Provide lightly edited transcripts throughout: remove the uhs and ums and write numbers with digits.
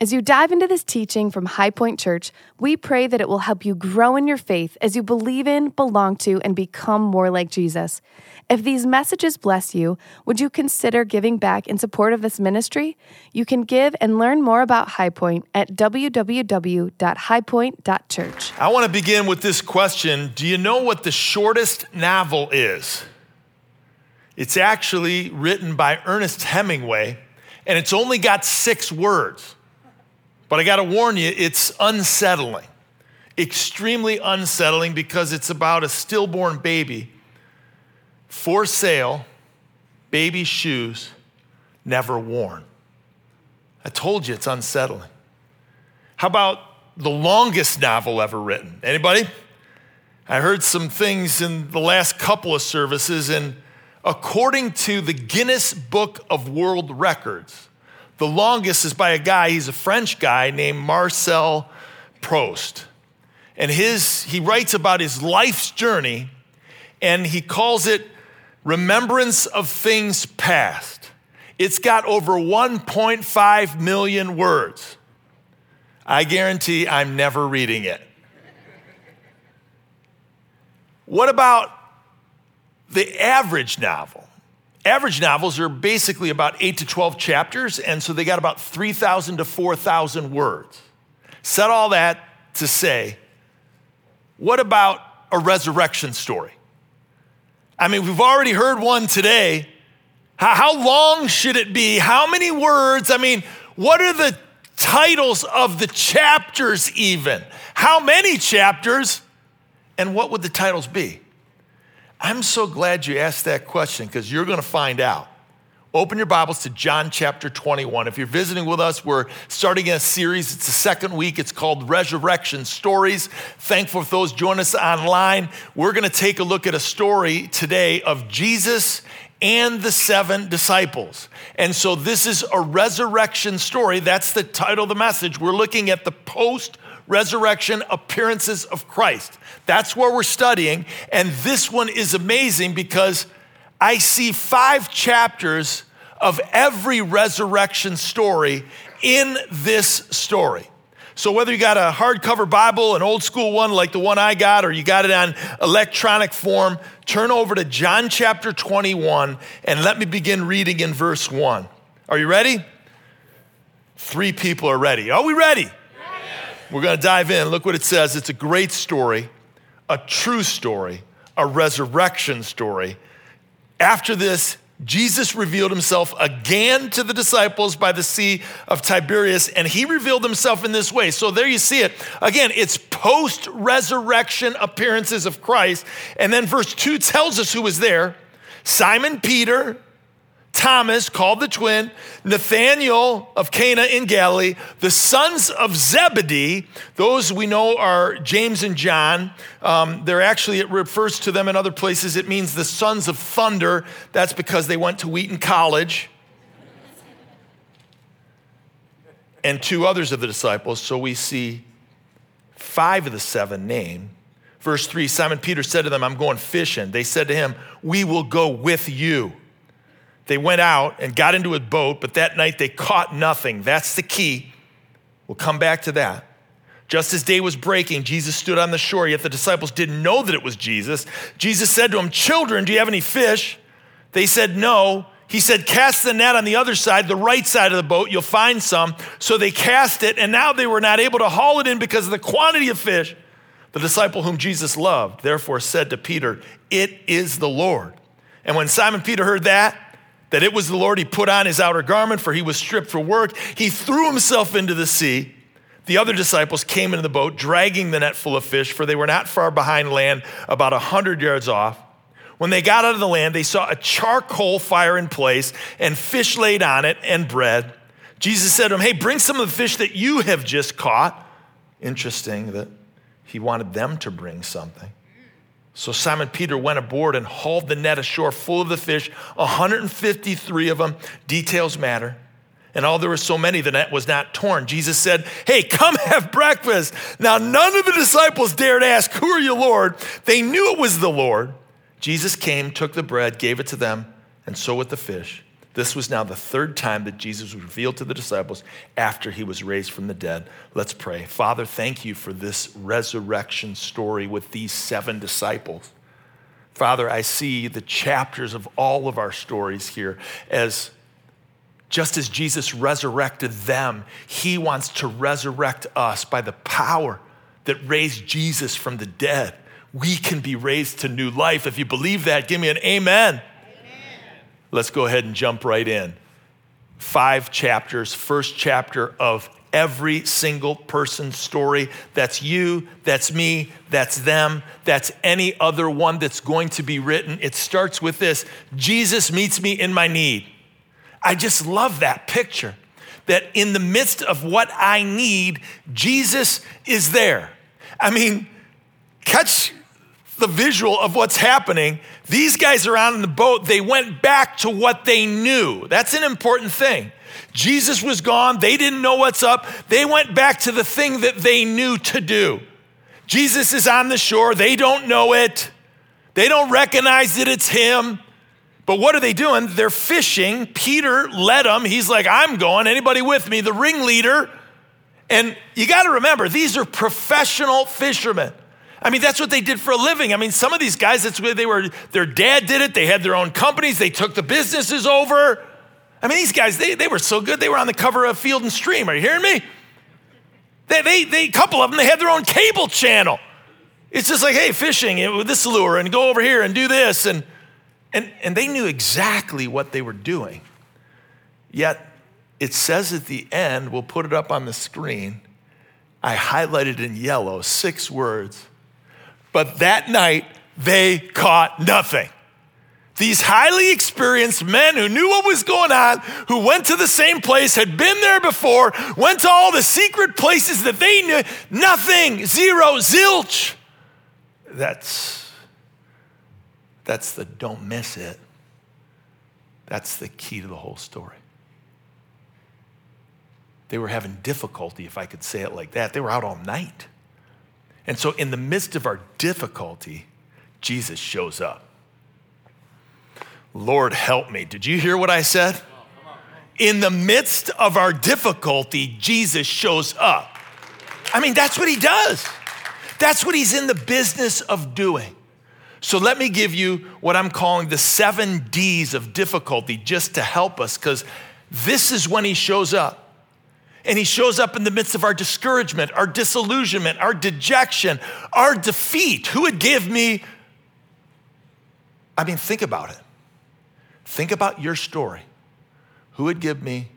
As you dive into this teaching from High Point Church, we pray that it will help you grow in your faith as you believe in, belong to, and become more like Jesus. If these messages bless you, would you consider giving back in support of this ministry? You can give and learn more about High Point at www.highpoint.church. I want to begin with this question. Do you know what the shortest novel is? It's actually written by Ernest Hemingway, and it's only got 6 words. But I gotta warn you, it's unsettling, extremely unsettling, because it's about a stillborn baby, for sale, baby shoes, never worn. I told you it's unsettling. How about the longest novel ever written? Anybody? I heard some things in the last couple of services, and according to the Guinness Book of World Records, the longest is by a guy, he's a French guy named Marcel Proust. And he writes about his life's journey, and he calls it Remembrance of Things Past. It's got over 1.5 million words. I guarantee I'm never reading it. What about the average novel? Average novels are basically about 8 to 12 chapters, and so they got about 3,000 to 4,000 words. Said all that to say, what about a resurrection story? I mean, we've already heard one today. How long should it be? How many words? I mean, what are the titles of the chapters even? How many chapters? And what would the titles be? I'm so glad you asked that question, because you're going to find out. Open your Bibles to John chapter 21. If you're visiting with us, we're starting a series. It's the second week. It's called Resurrection Stories. Thankful for those joining us online. We're going to take a look at a story today of Jesus and the 7 disciples. And so this is a resurrection story. That's the title of the message. We're looking at the post-resurrection appearances of Christ. That's where we're studying. And this one is amazing, because I see 5 chapters of every resurrection story in this story. So whether you got a hardcover Bible, an old school one like the one I got, or you got it on electronic form, turn over to John chapter 21, and let me begin reading in verse 1. Are you ready? 3 people are ready. Are we ready? Yes. We're going to dive in. Look what it says. It's a great story, a true story, a resurrection story. After this, Jesus revealed himself again to the disciples by the Sea of Tiberias, and he revealed himself in this way. So there you see it. Again, it's post-resurrection appearances of Christ. And then verse 2 tells us who was there. Simon Peter, Thomas, called the twin, Nathanael of Cana in Galilee, the sons of Zebedee. Those we know are James and John. It refers to them in other places. It means the sons of thunder. That's because they went to Wheaton College. And 2 others of the disciples. So we see 5 of the 7 named. Verse 3, Simon Peter said to them, "I'm going fishing." They said to him, "We will go with you." They went out and got into a boat, but that night they caught nothing. That's the key. We'll come back to that. Just as day was breaking, Jesus stood on the shore, yet the disciples didn't know that it was Jesus. Jesus said to them, "Children, do you have any fish?" They said, "No." He said, "Cast the net on the other side, the right side of the boat, you'll find some." So they cast it, and now they were not able to haul it in because of the quantity of fish. The disciple whom Jesus loved, therefore, said to Peter, "It is the Lord." And when Simon Peter heard that it was the Lord, he put on his outer garment, for he was stripped for work. He threw himself into the sea. The other disciples came into the boat, dragging the net full of fish, for they were not far behind land, about 100 yards off. When they got out of the land, they saw a charcoal fire in place, and fish laid on it, and bread. Jesus said to them, "Hey, bring some of the fish that you have just caught." Interesting that he wanted them to bring something. So Simon Peter went aboard and hauled the net ashore full of the fish, 153 of them. Details matter. And although there were so many, the net was not torn. Jesus said, "Hey, come have breakfast." Now none of the disciples dared ask, "Who are you, Lord?" They knew it was the Lord. Jesus came, took the bread, gave it to them, and so with the fish. This was now the third time that Jesus was revealed to the disciples after he was raised from the dead. Let's pray. Father, thank you for this resurrection story with these seven disciples. Father, I see the chapters of all of our stories here as just as Jesus resurrected them, he wants to resurrect us by the power that raised Jesus from the dead. We can be raised to new life. If you believe that, give me an amen. Let's go ahead and jump right in. 5 chapters, first chapter of every single person's story. That's you, that's me, that's them, that's any other one that's going to be written. It starts with this: Jesus meets me in my need. I just love that picture, that in the midst of what I need, Jesus is there. I mean, catch the visual of what's happening. These guys are out in the boat. They went back to what they knew. That's an important thing. Jesus was gone. They didn't know what's up. They went back to the thing that they knew to do. Jesus is on the shore. They don't know it. They don't recognize that it's him. But what are they doing? They're fishing. Peter led them. He's like, I'm going. Anybody with me? The ringleader. And you got to remember, these are professional fishermen. I mean, that's what they did for a living. I mean, some of these guys, that's where they were. Their dad did it. They had their own companies. They took the businesses over. I mean, these guys, they were so good. They were on the cover of Field and Stream. Are you hearing me? They couple of them, they had their own cable channel. It's just like, hey, fishing with this lure and go over here and do this. And they knew exactly what they were doing. Yet it says at the end, we'll put it up on the screen. I highlighted in yellow 6 words. But that night, they caught nothing. These highly experienced men who knew what was going on, who went to the same place, had been there before, went to all the secret places that they knew, nothing, zero, zilch. That's the don't miss it. That's the key to the whole story. They were having difficulty, if I could say it like that. They were out all night. And so in the midst of our difficulty, Jesus shows up. Lord, help me. Did you hear what I said? In the midst of our difficulty, Jesus shows up. I mean, that's what he does. That's what he's in the business of doing. So let me give you what I'm calling the 7 D's of difficulty just to help us, because this is when he shows up. And he shows up in the midst of our discouragement, our disillusionment, our dejection, our defeat. Who would give me? I mean, think about it. Think about your story. Who would give me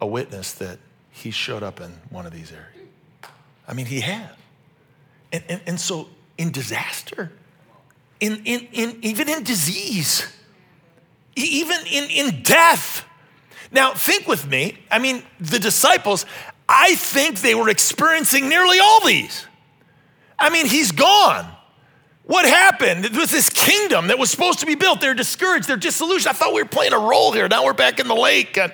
a witness that he showed up in one of these areas? I mean, he had. And so in disaster, even in disease, even in death. Now, think with me. I mean, the disciples, I think they were experiencing nearly all these. I mean, he's gone. What happened? It was this kingdom that was supposed to be built. They're discouraged. They're disillusioned. I thought we were playing a role here. Now we're back in the lake. And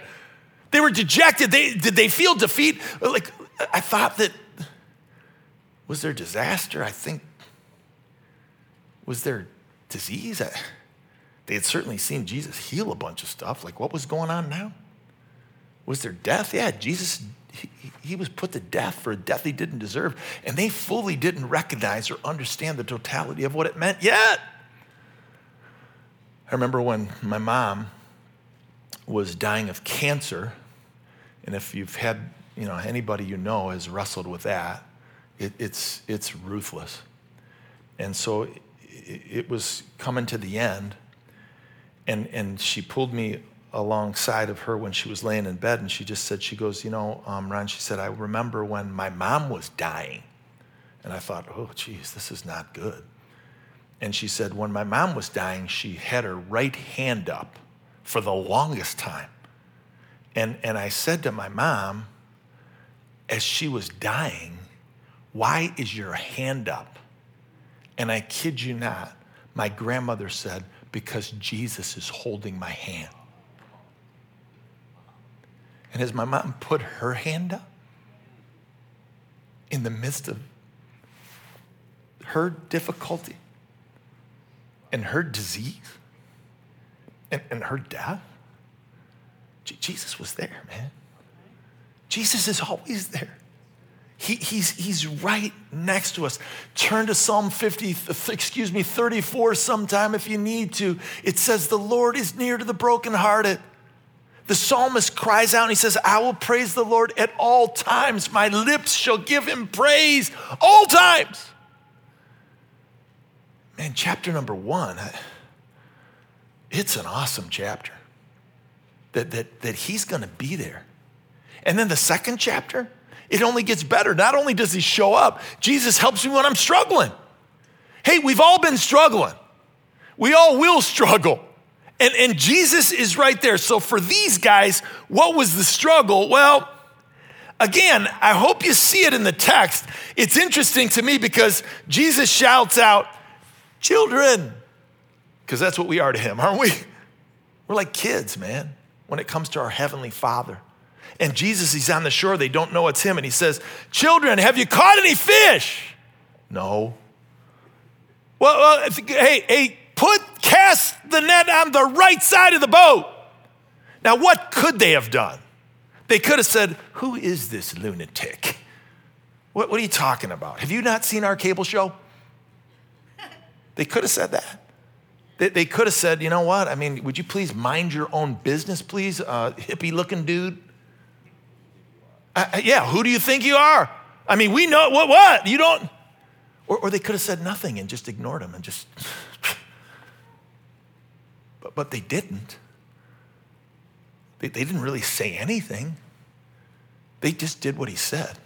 they were dejected. Did they feel defeat? Like, I thought that, was there disaster? I think, was there disease? They had certainly seen Jesus heal a bunch of stuff. Like, what was going on now? Was there death? Yeah, Jesus, he was put to death for a death he didn't deserve. And they fully didn't recognize or understand the totality of what it meant yet. I remember when my mom was dying of cancer, and if you've had, anybody has wrestled with that, it's ruthless. And so it was coming to the end, and she pulled me alongside of her when she was laying in bed, and she just said, she goes, Ron, she said, I remember when my mom was dying. And I thought, oh, geez, this is not good. And she said, when my mom was dying, she had her right hand up for the longest time. And I said to my mom, as she was dying, why is your hand up? And I kid you not, my grandmother said, because Jesus is holding my hand. And as my mom put her hand up in the midst of her difficulty and her disease and her death, Jesus was there, man. Jesus is always there. He's right next to us. Turn to Psalm 34 sometime if you need to. It says, the Lord is near to the brokenhearted. The psalmist cries out and he says, I will praise the Lord at all times. My lips shall give him praise all times. Man, chapter number 1, it's an awesome chapter that he's going to be there. And then the second chapter, it only gets better. Not only does he show up, Jesus helps me when I'm struggling. Hey, we've all been struggling. We all will struggle. And Jesus is right there. So for these guys, what was the struggle? Well, again, I hope you see it in the text. It's interesting to me because Jesus shouts out, children, because that's what we are to him, aren't we? We're like kids, man, when it comes to our Heavenly Father. And Jesus, he's on the shore. They don't know it's him. And he says, children, have you caught any fish? No. Well hey, cast the net on the right side of the boat. Now, what could they have done? They could have said, who is this lunatic? What are you talking about? Have you not seen our cable show? They could have said that. They could have said, you know what? I mean, would you please mind your own business, please? Hippie-looking dude. Yeah, who do you think you are? I mean, we know, what? You don't. Or they could have said nothing and just ignored him and just. But they didn't. They didn't really say anything. They just did what he said.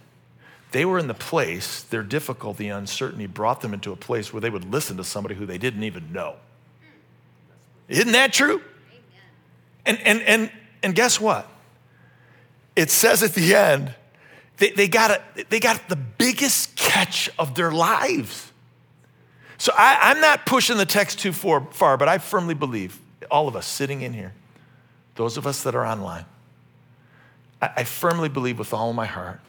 They were in the place, their difficulty, uncertainty brought them into a place where they would listen to somebody who they didn't even know. Isn't that true? And guess what? It says at the end, they got the biggest catch of their lives. So I'm not pushing the text too far, but I firmly believe, all of us sitting in here, those of us that are online, I firmly believe with all my heart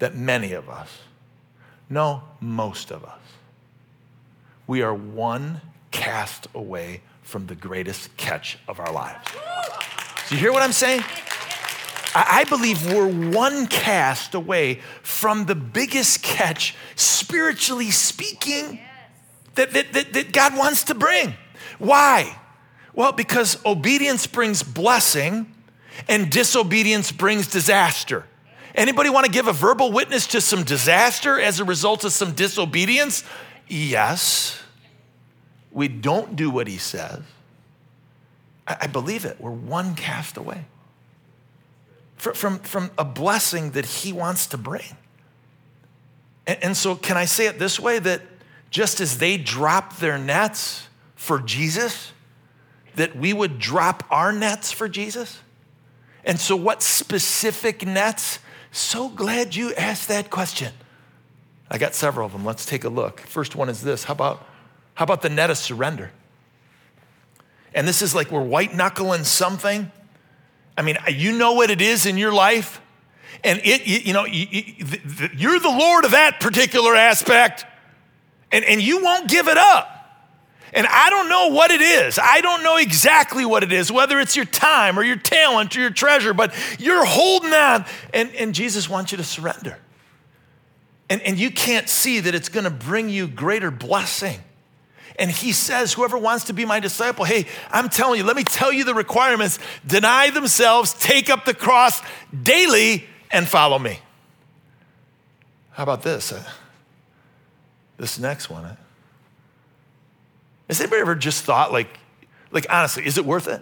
that many of us, no, most of us, we are one cast away from the greatest catch of our lives. Do you hear what I'm saying? I believe we're one cast away from the biggest catch, spiritually speaking, that God wants to bring. Why? Well, because obedience brings blessing and disobedience brings disaster. Anybody want to give a verbal witness to some disaster as a result of some disobedience? Yes. We don't do what he says. I believe it. We're one cast away from a blessing that he wants to bring. And so can I say it this way, that just as they dropped their nets for Jesus, that we would drop our nets for Jesus? And so what specific nets? So glad you asked that question. I got several of them. Let's take a look. First one is this. How about the net of surrender? And this is like we're white-knuckling something. I mean, you know what it is in your life, and you're the Lord of that particular aspect, and you won't give it up. And I don't know what it is. I don't know exactly what it is, whether it's your time or your talent or your treasure, but you're holding on, and Jesus wants you to surrender. And you can't see that it's going to bring you greater blessing. And he says, whoever wants to be my disciple, hey, I'm telling you, let me tell you the requirements. Deny themselves, take up the cross daily, and follow me. How about this? This next one. Has anybody ever just thought, like honestly, is it worth it?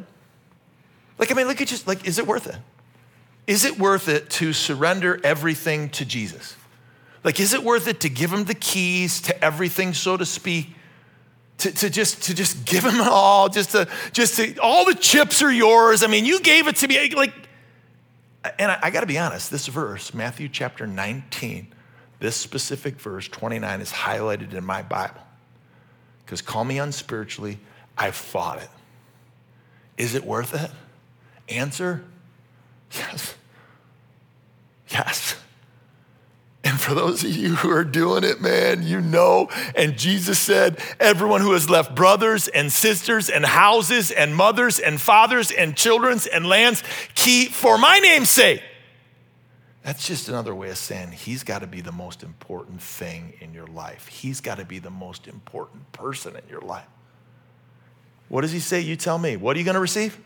Like, I mean, look at just, like, is it worth it? Is it worth it to surrender everything to Jesus? Like, is it worth it to give him the keys to everything, so to speak? To just give him it all, just to all the chips are yours. I mean, you gave it to me. Like, and I gotta be honest, this verse, Matthew chapter 19, this specific verse, 29, is highlighted in my Bible. Because call me unspiritually, I've fought it. Is it worth it? Answer, yes. Yes. And for those of you who are doing it, man, you know. And Jesus said, everyone who has left brothers and sisters and houses and mothers and fathers and children and lands, for my name's sake. That's just another way of saying he's got to be the most important thing in your life. He's got to be the most important person in your life. What does he say? You tell me. What are you going to receive?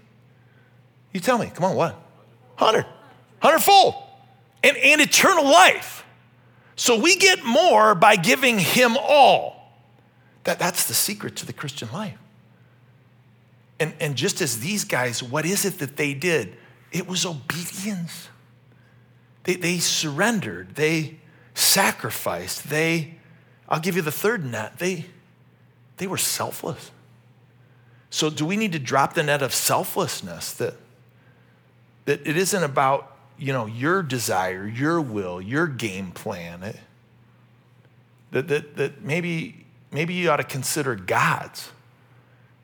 You tell me. Come on, what? 100-fold. And eternal life. So we get more by giving him all. That's the secret to the Christian life. And just as these guys, what is it that they did? It was obedience. They surrendered. They sacrificed. I'll give you the third net. They were selfless. So do we need to drop the net of selflessness? That it isn't about, your desire, your will, your game plan. Maybe you ought to consider God's.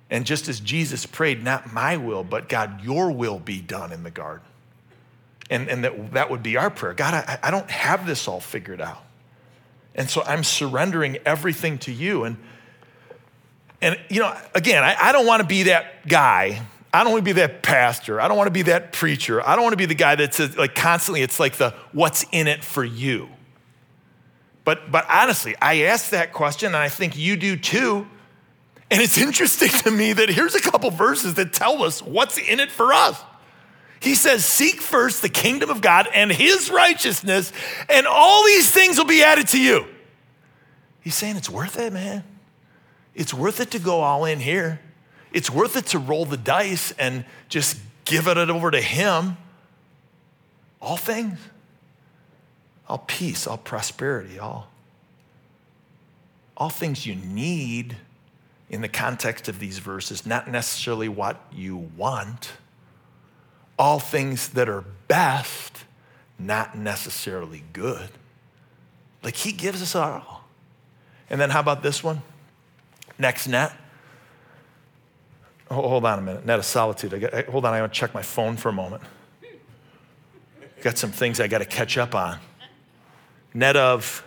And just as Jesus prayed, not my will, but God, your will be done in the garden. And that would be our prayer. God, I don't have this all figured out. And so I'm surrendering everything to you. And again, I don't want to be that guy. I don't want to be that pastor. I don't want to be that preacher. I don't want to be the guy that says, constantly, it's like the what's in it for you. But honestly, I asked that question, and I think you do too. And it's interesting to me that here's a couple verses that tell us what's in it for us. He says, seek first the kingdom of God and his righteousness, and all these things will be added to you. He's saying it's worth it, man. It's worth it to go all in here. It's worth it to roll the dice and just give it over to him. All things. All peace, all prosperity, all things you need in the context of these verses, not necessarily what you want. All things that are best, not necessarily good. He gives us our all. And then how about this one? Next net. Oh, hold on a minute. Net of solitude. Hold on, I want to check my phone for a moment. Got some things I got to catch up on. Net of,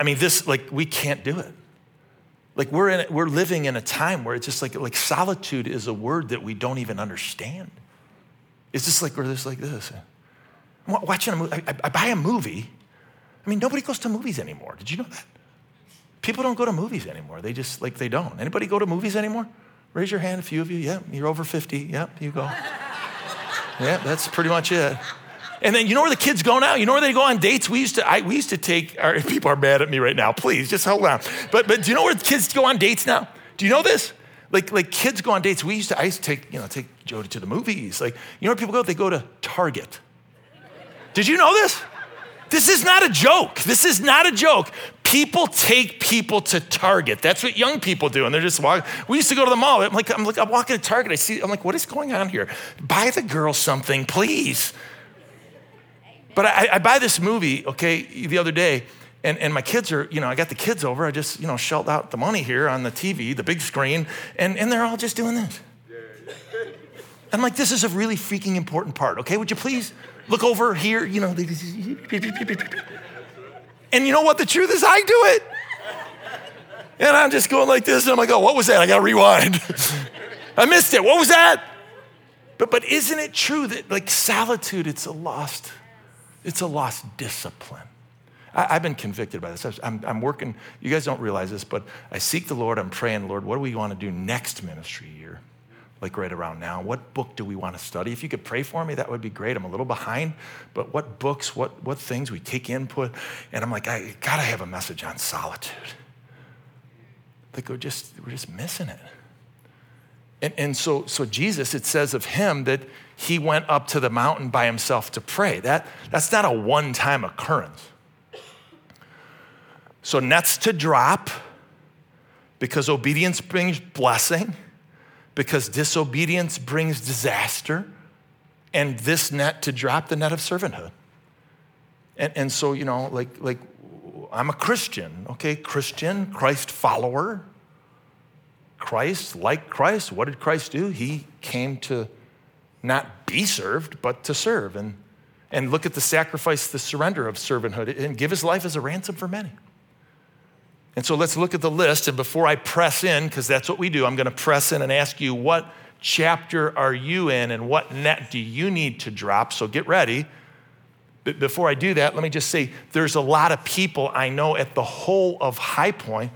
this, we can't do it. We're living in a time where it's just like solitude is a word that we don't even understand. It's just we're just like this. I'm watching a movie. I buy a movie. Nobody goes to movies anymore. Did you know that? People don't go to movies anymore. They just, they don't. Anybody go to movies anymore? Raise your hand, a few of you. Yep, you're over 50. Yep, you go. Yep, that's pretty much it. And then you know where the kids go now? You know where they go on dates? We used to take, people are mad at me right now. Please, just hold on. But do you know where the kids go on dates now? Do you know this? Kids go on dates. I used to take Jody to the movies. You know where people go? They go to Target. Did you know this? This is not a joke. This is not a joke. People take people to Target. That's what young people do. And they're just walking. We used to go to the mall. I'm walking to Target. I'm like, what is going on here? Buy the girl something, please. But I buy this movie, the other day, and my kids are, I got the kids over. I just, shelled out the money here on the TV, the big screen, and they're all just doing this. I'm like, this is a really freaking important part, Would you please look over here, And you know what? The truth is I do it. And I'm just going like this, and I'm like, oh, what was that? I got to rewind. I missed it. What was that? But isn't it true that solitude, it's a lost discipline. I've been convicted by this. I'm working, you guys don't realize this, but I seek the Lord. I'm praying, Lord, what do we want to do next ministry year? Right around now. What book do we want to study? If you could pray for me, that would be great. I'm a little behind, but what books, what things? We take input. And I'm like, I gotta have a message on solitude. We're just missing it. And so Jesus, it says of him that he went up to the mountain by himself to pray. That's not a one-time occurrence. So nets to drop, because obedience brings blessing, because disobedience brings disaster, and this net to drop, the net of servanthood. And so, I'm a Christian, Christian, Christ follower. Christ, what did Christ do? He came to not be served, but to serve. And and look at the sacrifice, the surrender of servanthood, and give his life as a ransom for many. And so let's look at the list. And before I press in, because that's what we do, I'm going to press in and ask you, what chapter are you in and what net do you need to drop? So get ready. But before I do that, let me just say, there's a lot of people I know at the whole of High Point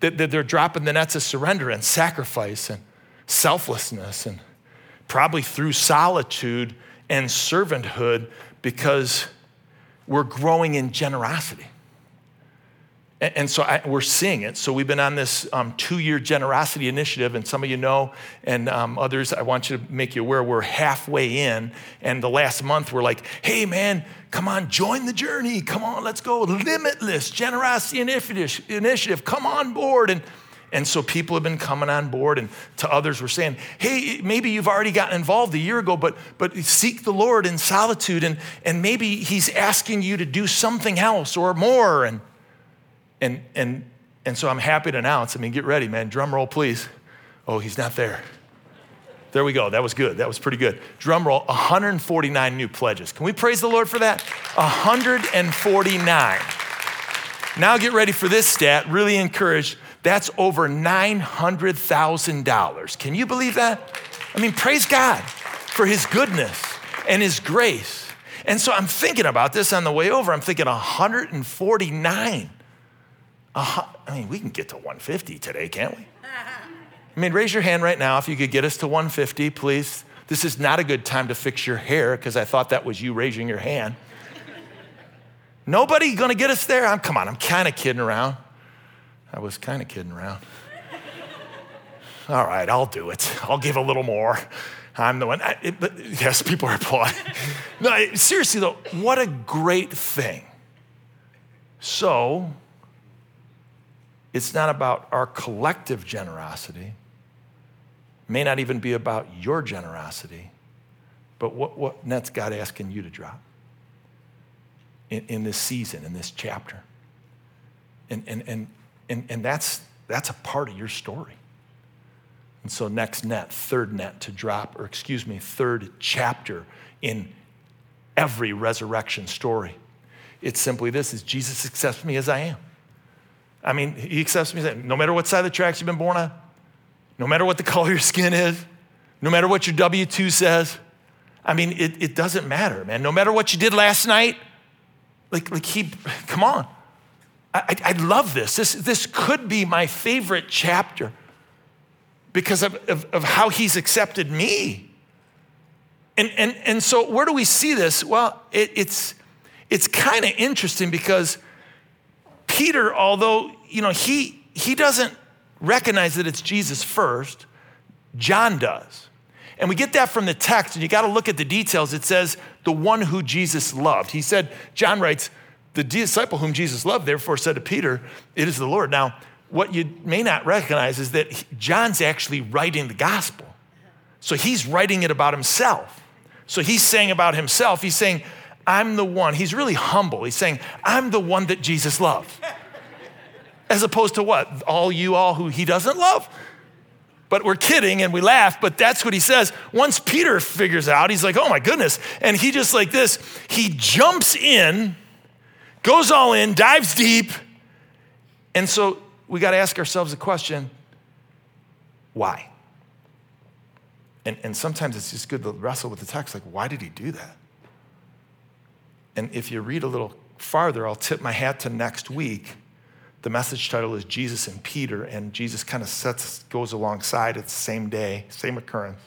that they're dropping the nets of surrender and sacrifice and selflessness and probably through solitude and servanthood, because we're growing in generosity. And so we're seeing it. So we've been on this 2-year generosity initiative, and some of you know, and others, I want you to make you aware, we're halfway in. And the last month, we're like, hey, man, come on, join the journey. Come on, let's go. Limitless Generosity Initiative. Come on board. And so people have been coming on board, and to others, we're saying, hey, maybe you've already gotten involved a year ago, but seek the Lord in solitude, and maybe he's asking you to do something else or more. And so I'm happy to announce, I mean, get ready, man. Drum roll, please. Oh, he's not there. There we go. That was good. That was pretty good. Drum roll, 149 new pledges. Can we praise the Lord for that? 149. Now get ready for this stat. Really encouraged. That's over $900,000. Can you believe that? I mean, praise God for his goodness and his grace. And so I'm thinking about this on the way over. I'm thinking 149. I mean, we can get to 150 today, can't we? I mean, raise your hand right now if you could get us to 150, please. This is not a good time to fix your hair, because I thought that was you raising your hand. Nobody gonna get us there? Come on, I'm kind of kidding around. I was kind of kidding around. All right, I'll do it. I'll give a little more. I'm the one. Yes, people are applauding. No, seriously though, what a great thing. So, it's not about our collective generosity. May not even be about your generosity, but what net's God asking you to drop in this season, in this chapter. And that's a part of your story. And so third chapter in every resurrection story. It's simply this: is Jesus accepts me as I am. I mean, he accepts me no matter what side of the tracks you've been born on, no matter what the color of your skin is, no matter what your W-2 says. I mean, it doesn't matter, man. No matter what you did last night, come on. I love this. This could be my favorite chapter because of how he's accepted me. And so where do we see this? Well, it's kind of interesting because Peter, although, you know, he doesn't recognize that it's Jesus first, John does. And we get that from the text, and you got to look at the details. It says, the one who Jesus loved. He said, John writes, the disciple whom Jesus loved, therefore said to Peter, it is the Lord. Now, what you may not recognize is that John's actually writing the gospel. So he's writing it about himself. So he's saying about himself, he's saying, I'm the one. He's really humble. He's saying, I'm the one that Jesus loved. As opposed to what? All who he doesn't love? But we're kidding and we laugh, but that's what he says. Once Peter figures out, he's like, oh my goodness. And he just like this, he jumps in, goes all in, dives deep. And so we got to ask ourselves the question, why? And sometimes it's just good to wrestle with the text. Like, why did he do that? And if you read a little farther, I'll tip my hat to next week. The message title is Jesus and Peter, and Jesus kind of goes alongside at the same day, same occurrence.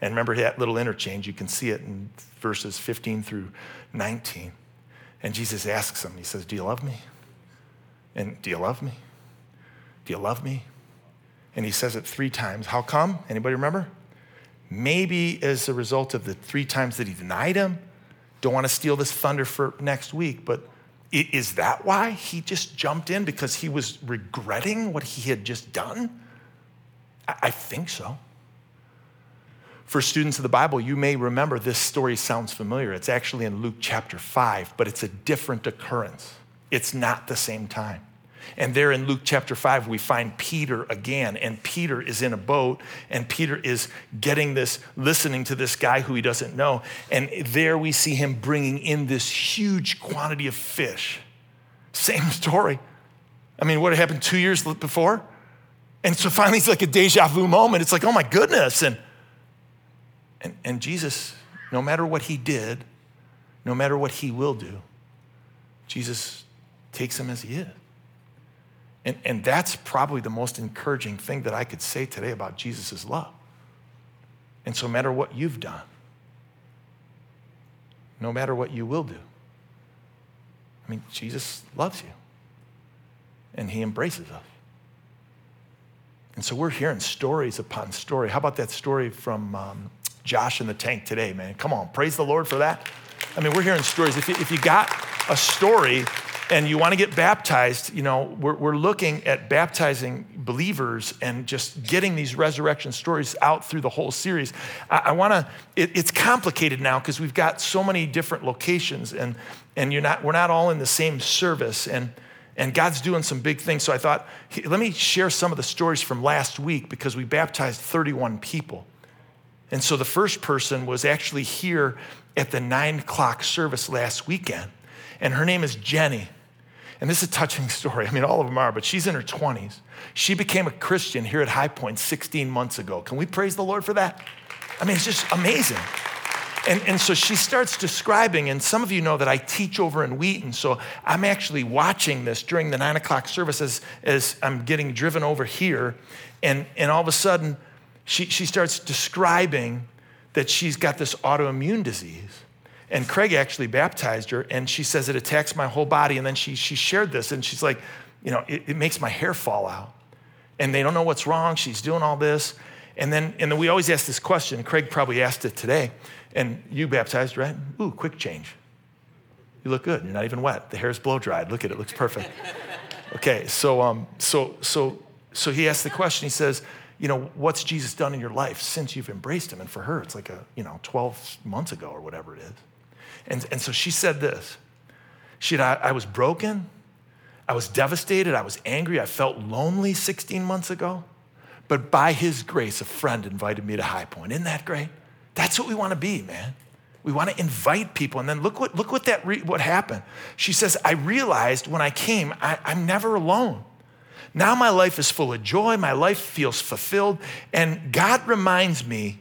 And remember that little interchange, you can see it in verses 15 through 19. And Jesus asks him, he says, do you love me? And do you love me? Do you love me? And he says it 3 times. How come? Anybody remember? Maybe as a result of the 3 times that he denied him. Don't want to steal this thunder for next week, but is that why he just jumped in? Because he was regretting what he had just done? I think so. For students of the Bible, you may remember this story sounds familiar. It's actually in Luke chapter 5, but it's a different occurrence. It's not the same time. And there in Luke chapter 5, we find Peter again, and Peter is in a boat, and Peter is getting this, listening to this guy who he doesn't know, and there we see him bringing in this huge quantity of fish. Same story. I mean, what happened 2 years before? And so finally, it's like a deja vu moment. It's like, oh my goodness. And Jesus, no matter what he did, no matter what he will do, Jesus takes him as he is. And that's probably the most encouraging thing that I could say today about Jesus' love. And so no matter what you've done, no matter what you will do, I mean, Jesus loves you and he embraces us. And so we're hearing stories upon story. How about that story from Josh in the tank today, man? Come on, praise the Lord for that. I mean, we're hearing stories. If you got a story and you want to get baptized, you know, we're looking at baptizing believers and just getting these resurrection stories out through the whole series. I want to, it's complicated now because we've got so many different locations and we're not all in the same service and God's doing some big things. So I thought, let me share some of the stories from last week because we baptized 31 people. And so the first person was actually here at the 9:00 service last weekend. And her name is Jenny. And this is a touching story. I mean, all of them are, but she's in her 20s. She became a Christian here at High Point 16 months ago. Can we praise the Lord for that? I mean, it's just amazing. And so she starts describing, and some of you know that I teach over in Wheaton, so I'm actually watching this during the 9:00 service as I'm getting driven over here. And all of a sudden, she starts describing that she's got this autoimmune disease. And Craig actually baptized her, and she says, it attacks my whole body. And then she shared this, and she's like, you know, it makes my hair fall out. And they don't know what's wrong. She's doing all this. And then we always ask this question. Craig probably asked it today. And you baptized, right? Ooh, quick change. You look good. You're not even wet. The hair's blow dried. Look at it. It looks perfect. Okay, so he asked the question. He says, you know, what's Jesus done in your life since you've embraced him? And for her, it's like 12 months ago or whatever it is. And so she said this. I was broken. I was devastated. I was angry. I felt lonely 16 months ago. But by his grace, a friend invited me to High Point. Isn't that great? That's what we want to be, man. We want to invite people. And then look what happened. She says, I realized when I came, I'm never alone. Now my life is full of joy. My life feels fulfilled. And God reminds me,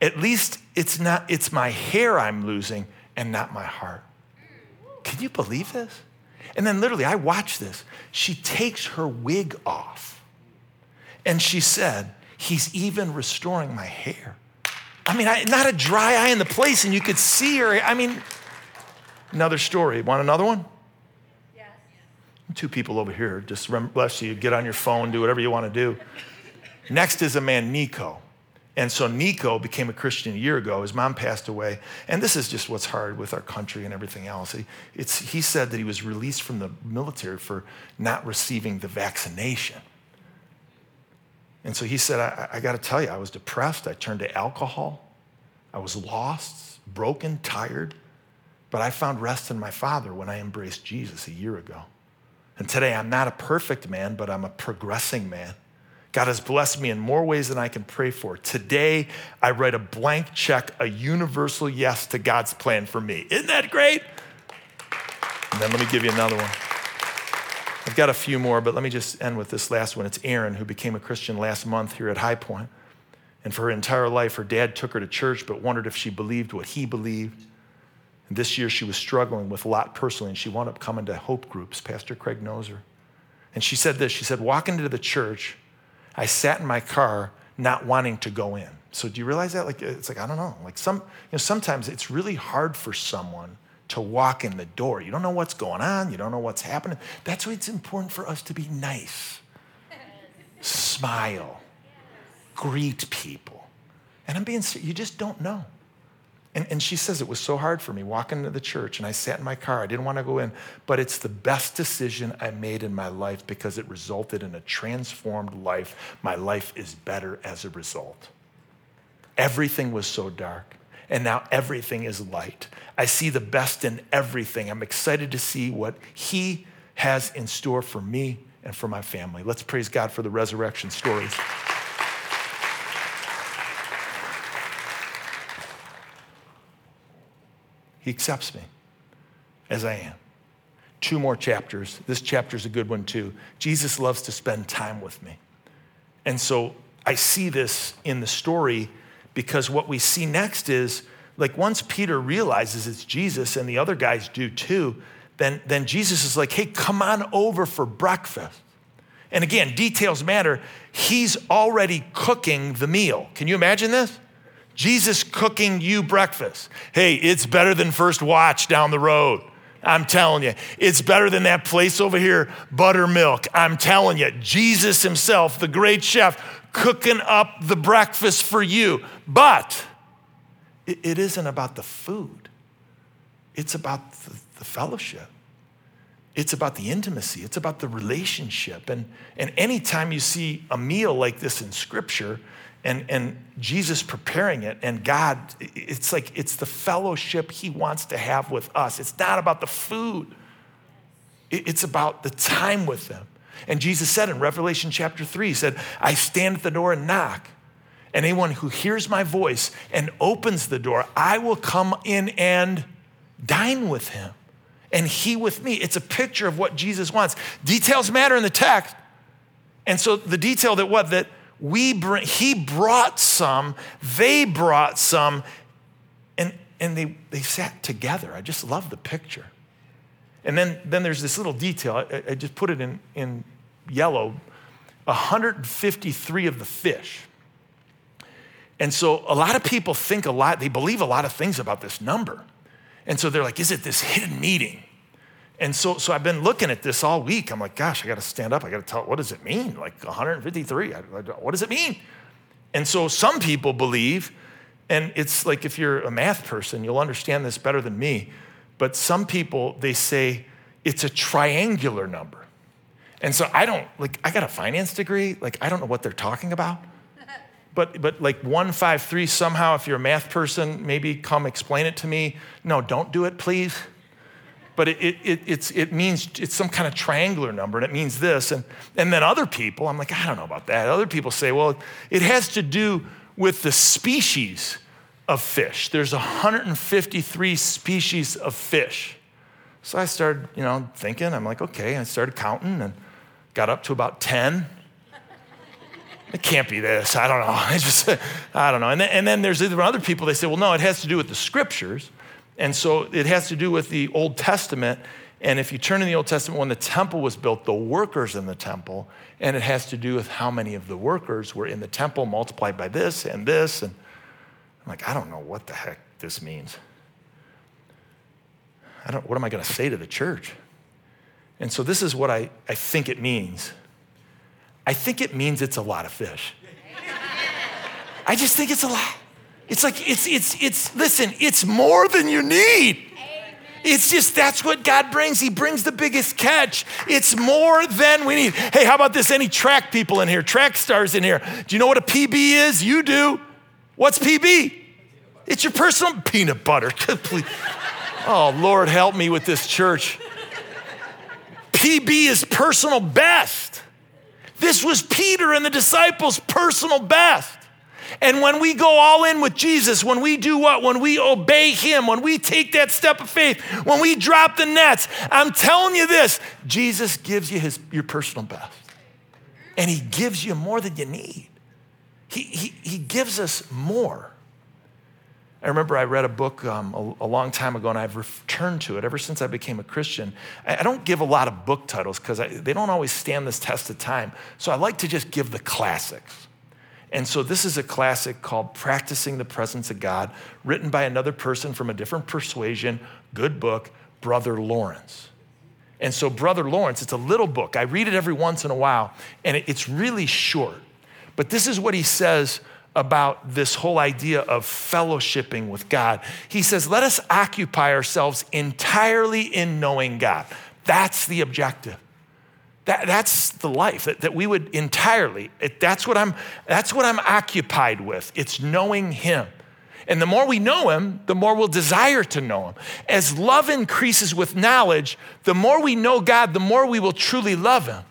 at least it's my hair I'm losing and not my heart. Can you believe this? And then literally, I watched this. She takes her wig off. And she said, he's even restoring my hair. I mean, not a dry eye in the place, and you could see her. I mean, another story. Want another one? Yes. Two people over here. Just bless you. Get on your phone, do whatever you want to do. Next is a man, Nico. And so Nico became a Christian a year ago. His mom passed away. And this is just what's hard with our country and everything else. He said that he was released from the military for not receiving the vaccination. And so he said, I got to tell you, I was depressed. I turned to alcohol. I was lost, broken, tired. But I found rest in my Father when I embraced Jesus a year ago. And today, I'm not a perfect man, but I'm a progressing man. God has blessed me in more ways than I can pray for. Today, I write a blank check, a universal yes to God's plan for me. Isn't that great? And then let me give you another one. I've got a few more, but let me just end with this last one. It's Erin, who became a Christian last month here at High Point. And for her entire life, her dad took her to church, but wondered if she believed what he believed. And this year, she was struggling with a lot personally, and she wound up coming to hope groups. Pastor Craig knows her. And she said this. She said, walking into the church, I sat in my car not wanting to go in. So do you realize that? Like, it's like, I don't know. Like sometimes it's really hard for someone to walk in the door. You don't know what's going on. You don't know what's happening. That's why it's important for us to be nice. Smile. Greet people. And I'm being serious. You just don't know. And she says, it was so hard for me walking into the church, and I sat in my car. I didn't want to go in, but it's the best decision I made in my life because it resulted in a transformed life. My life is better as a result. Everything was so dark, and now everything is light. I see the best in everything. I'm excited to see what he has in store for me and for my family. Let's praise God for the resurrection stories. He accepts me as I am. Two more chapters. This chapter's a good one too. Jesus loves to spend time with me. And so I see this in the story because what we see next is, like, once Peter realizes it's Jesus and the other guys do too, then Jesus is like, hey, come on over for breakfast. And again, details matter. He's already cooking the meal. Can you imagine this? Jesus cooking you breakfast. Hey, it's better than First Watch down the road. I'm telling you, it's better than that place over here, Buttermilk. I'm telling you, Jesus himself, the great chef, cooking up the breakfast for you. But it isn't about the food. It's about the fellowship. It's about the intimacy. It's about the relationship. And anytime you see a meal like this in Scripture, and Jesus preparing it, and God, it's like, it's the fellowship he wants to have with us. It's not about the food. It's about the time with them. And Jesus said in Revelation chapter 3, he said, I stand at the door and knock. And anyone who hears my voice and opens the door, I will come in and dine with him, and he with me. It's a picture of what Jesus wants. Details matter in the text. And so the detail that what? That he brought some, they brought some, and they sat together. I just love the picture. And then there's this little detail. I just put it in yellow, 153 of the fish. And so a lot of people think a lot, they believe a lot of things about this number. And so they're like, is it this hidden meaning? And so I've been looking at this all week. I'm like, gosh, I got to stand up. I got to tell, what does it mean? Like 153, what does it mean? And so some people believe, and it's like, if you're a math person, you'll understand this better than me, but some people, they say it's a triangular number. And so I got a finance degree. Like, I don't know what they're talking about. But like 153 somehow, if you're a math person, maybe come explain it to me. No, don't do it, please. But it means it's some kind of triangular number, and it means this. And then other people, I'm like, I don't know about that. Other people say, well, it has to do with the species of fish. There's 153 species of fish. So I started, thinking. I'm like, okay. I started counting and got up to about 10. It can't be this. I don't know. I don't know. And then there's even other people, they say, well, no, it has to do with the Scriptures. And so it has to do with the Old Testament. And if you turn in the Old Testament, when the temple was built, the workers in the temple, and it has to do with how many of the workers were in the temple multiplied by this and this. And I'm like, I don't know what the heck this means. What am I going to say to the church? And so this is what I think it means. I think it means it's a lot of fish. I just think it's a lot. It's like, listen, it's more than you need. Amen. It's just, that's what God brings. He brings the biggest catch. It's more than we need. Hey, how about this? Any track people in here, track stars in here? Do you know what a PB is? You do. What's PB? It's your personal peanut butter. Oh, Lord, help me with this church. PB is personal best. This was Peter and the disciples' personal best. And when we go all in with Jesus, when we do what? When we obey him, when we take that step of faith, when we drop the nets, I'm telling you this, Jesus gives you your personal best. And he gives you more than you need. He gives us more. I remember I read a book a long time ago, and I've returned to it ever since I became a Christian. I don't give a lot of book titles because they don't always stand this test of time. So I like to just give the classics. And so this is a classic called Practicing the Presence of God, written by another person from a different persuasion, good book, Brother Lawrence. And so Brother Lawrence, it's a little book. I read it every once in a while, and it's really short. But this is what he says about this whole idea of fellowshipping with God. He says, let us occupy ourselves entirely in knowing God. That's the objective. That's the life that we would entirely. That's what I'm occupied with. It's knowing him. And the more we know him, the more we'll desire to know him. As love increases with knowledge, the more we know God, the more we will truly love him.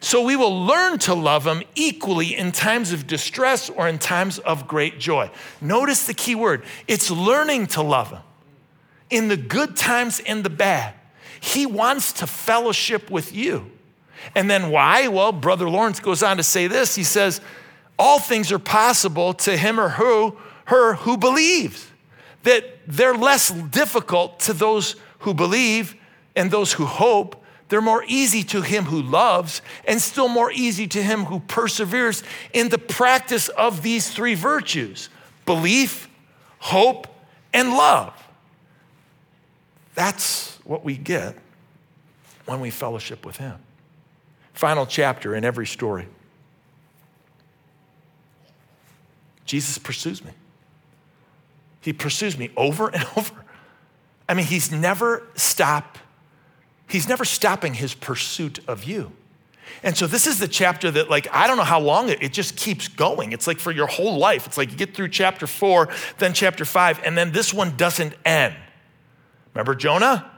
So we will learn to love him equally in times of distress or in times of great joy. Notice the key word. It's learning to love him in the good times and the bad. He wants to fellowship with you. And then why? Well, Brother Lawrence goes on to say this. He says, all things are possible to him or her who believes, that they're less difficult to those who believe and those who hope. They're more easy to him who loves and still more easy to him who perseveres in the practice of these three virtues: belief, hope, and love. That's what we get when we fellowship with him. Final chapter in every story. Jesus pursues me. He pursues me over and over. I mean, he's never stopping his pursuit of you. And so this is the chapter that, like, I don't know how long, it just keeps going. It's like for your whole life. It's like you get through chapter 4, then chapter 5, and then this one doesn't end. Remember Jonah?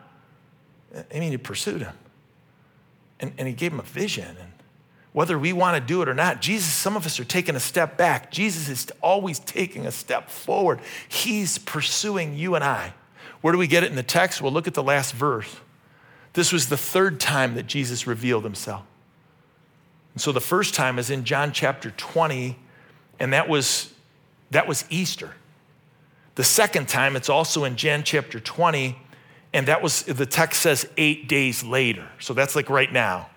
I mean, he pursued him. And he gave him a vision. And whether we want to do it or not, Jesus, some of us are taking a step back. Jesus is always taking a step forward. He's pursuing you and I. Where do we get it in the text? Well, look at the last verse. This was the third time that Jesus revealed himself. And so the first time is in John chapter 20, and that was Easter. The second time, it's also in John chapter 20, and that was, the text says 8 days later. So that's like right now.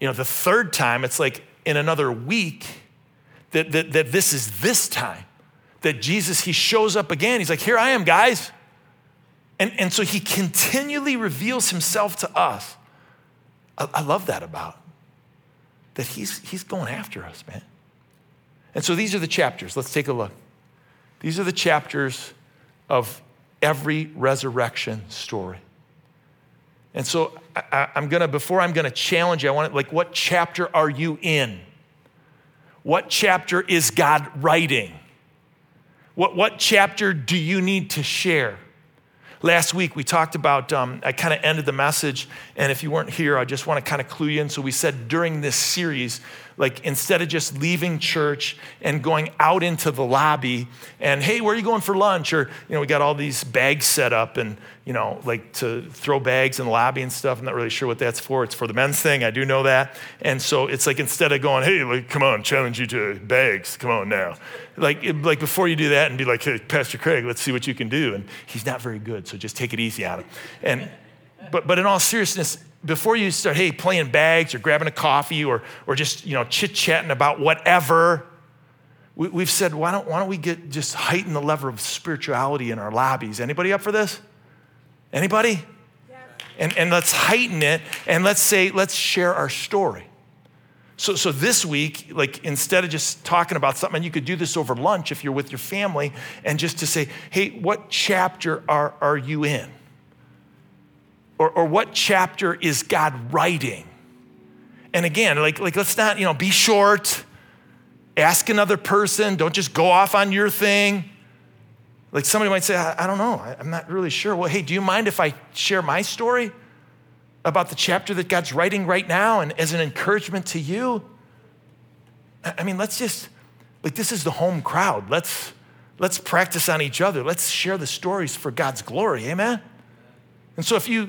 You know, the third time, it's like in another week that this is this time that Jesus, he shows up again. He's like, here I am, guys. And so he continually reveals himself to us. I love that about that he's going after us, man. And so these are the chapters. Let's take a look. These are the chapters of every resurrection story. And so before I'm gonna challenge you, I want to, like, what chapter are you in? What chapter is God writing? What chapter do you need to share? Last week, we talked about, I kind of ended the message, and if you weren't here, I just want to kind of clue you in. So we said during this series, like, instead of just leaving church and going out into the lobby and, hey, where are you going for lunch? Or, you know, we got all these bags set up and, you know, like to throw bags in the lobby and stuff. I'm not really sure what that's for. It's for the men's thing. I do know that. And so it's like, instead of going, hey, like, come on, challenge you to bags. Come on now. Like before you do that and be like, hey, Pastor Craig, let's see what you can do. And he's not very good, so just take it easy on him. And but in all seriousness, before you start, hey, playing bags or grabbing a coffee or just, you know, chit-chatting about whatever, we've said, why don't we get just heighten the level of spirituality in our lobbies? Anybody up for this? Anybody? Yeah. And let's heighten it and let's share our story. So this week, like, instead of just talking about something, and you could do this over lunch if you're with your family, and just to say, hey, what chapter are you in? Or what chapter is God writing? And again, like let's not, you know, be short. Ask another person. Don't just go off on your thing. Like, somebody might say, I don't know. I'm not really sure. Well, hey, do you mind if I share my story about the chapter that God's writing right now and as an encouragement to you? I mean, let's just, like, this is the home crowd. Let's practice on each other. Let's share the stories for God's glory. Amen? And so if you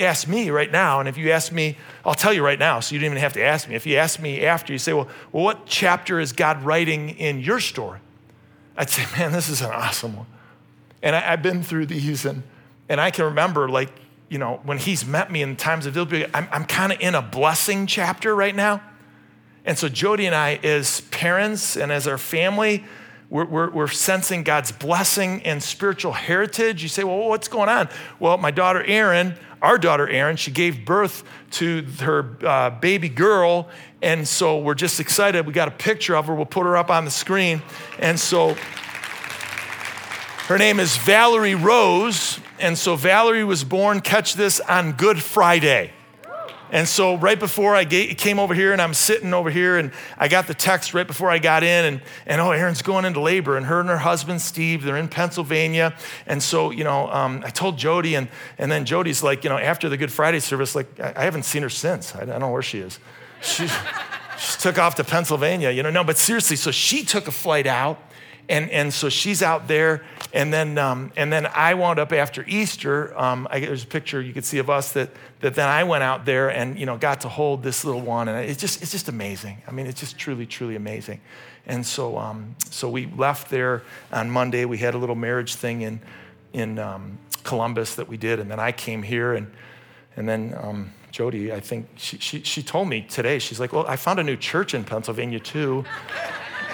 ask me right now, and if you ask me, I'll tell you right now, so you don't even have to ask me. If you ask me after, you say, well, what chapter is God writing in your story? I'd say, man, this is an awesome one. And I've been through these, and I can remember, like, you know, when he's met me in times of difficulty, I'm kind of in a blessing chapter right now. And so Jody and I, as parents and as our family, we're sensing God's blessing and spiritual heritage. You say, well, what's going on? Well, our daughter Erin, she gave birth to her baby girl. And so we're just excited. We got a picture of her. We'll put her up on the screen. And so her name is Valerie Rose. And so Valerie was born, catch this, on Good Friday. And so right before I came over here, and I'm sitting over here, and I got the text right before I got in, and Erin's going into labor, and her husband, Steve, they're in Pennsylvania. And so, I told Jody, and then Jody's like, after the Good Friday service, like, I haven't seen her since. I don't know where she is. She took off to Pennsylvania, No, but seriously, so she took a flight out. And so she's out there, and then I wound up after Easter. There's a picture you could see of us that then I went out there and got to hold this little one, and it's just amazing. I mean, it's just truly, truly amazing. And so so we left there on Monday. We had a little marriage thing in Columbus that we did, and then I came here, and then. Jody, I think she told me today, she's like, well, I found a new church in Pennsylvania too.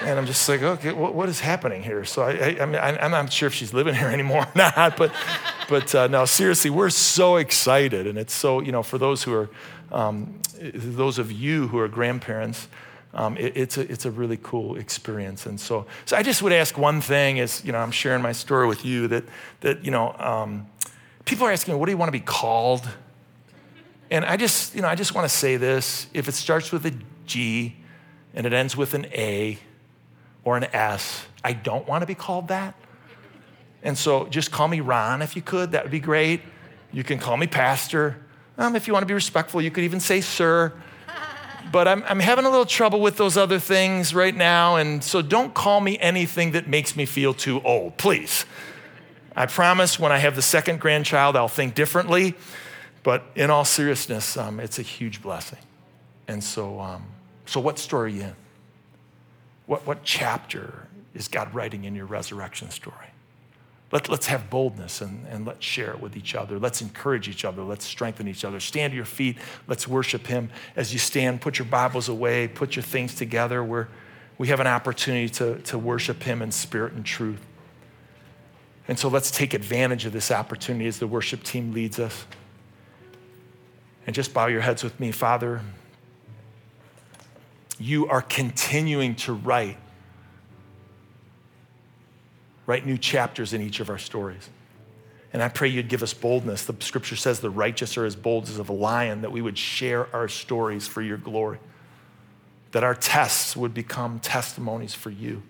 And I'm just like, okay, what is happening here? So I'm not sure if she's living here anymore or not, but no, seriously, we're so excited. And it's so, for those who are, those of you who are grandparents, it's a really cool experience. And so I just would ask one thing is, I'm sharing my story with you that people are asking, what do you want to be called? And I just want to say this. If it starts with a G and it ends with an A or an S, I don't want to be called that. And so just call me Ron if you could. That would be great. You can call me Pastor. If you want to be respectful, you could even say Sir. But I'm having a little trouble with those other things right now. And so don't call me anything that makes me feel too old, please. I promise when I have the second grandchild, I'll think differently. But in all seriousness, it's a huge blessing. And so, so what story are you in? What chapter is God writing in your resurrection story? Let's have boldness and let's share it with each other. Let's encourage each other. Let's strengthen each other. Stand to your feet. Let's worship Him. As you stand, put your Bibles away. Put your things together. We have an opportunity to worship Him in spirit and truth. And so let's take advantage of this opportunity as the worship team leads us. And just bow your heads with me. Father, You are continuing to write new chapters in each of our stories. And I pray You'd give us boldness. The scripture says the righteous are as bold as of a lion, that we would share our stories for Your glory, that our tests would become testimonies for You.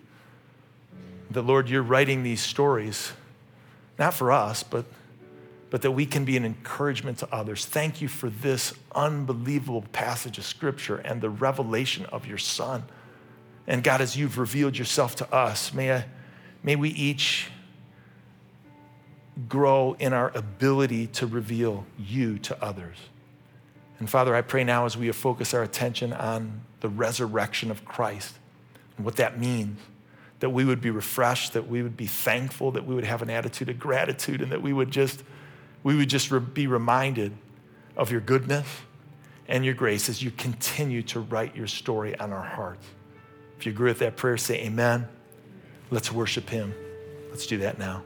That, Lord, You're writing these stories, not for us, but that we can be an encouragement to others. Thank You for this unbelievable passage of scripture and the revelation of Your Son. And God, as You've revealed Yourself to us, may we each grow in our ability to reveal You to others. And Father, I pray now as we focus our attention on the resurrection of Christ and what that means, that we would be refreshed, that we would be thankful, that we would have an attitude of gratitude, and that we would just be reminded of Your goodness and Your grace as You continue to write Your story on our hearts. If you agree with that prayer, say amen. Let's worship Him. Let's do that now.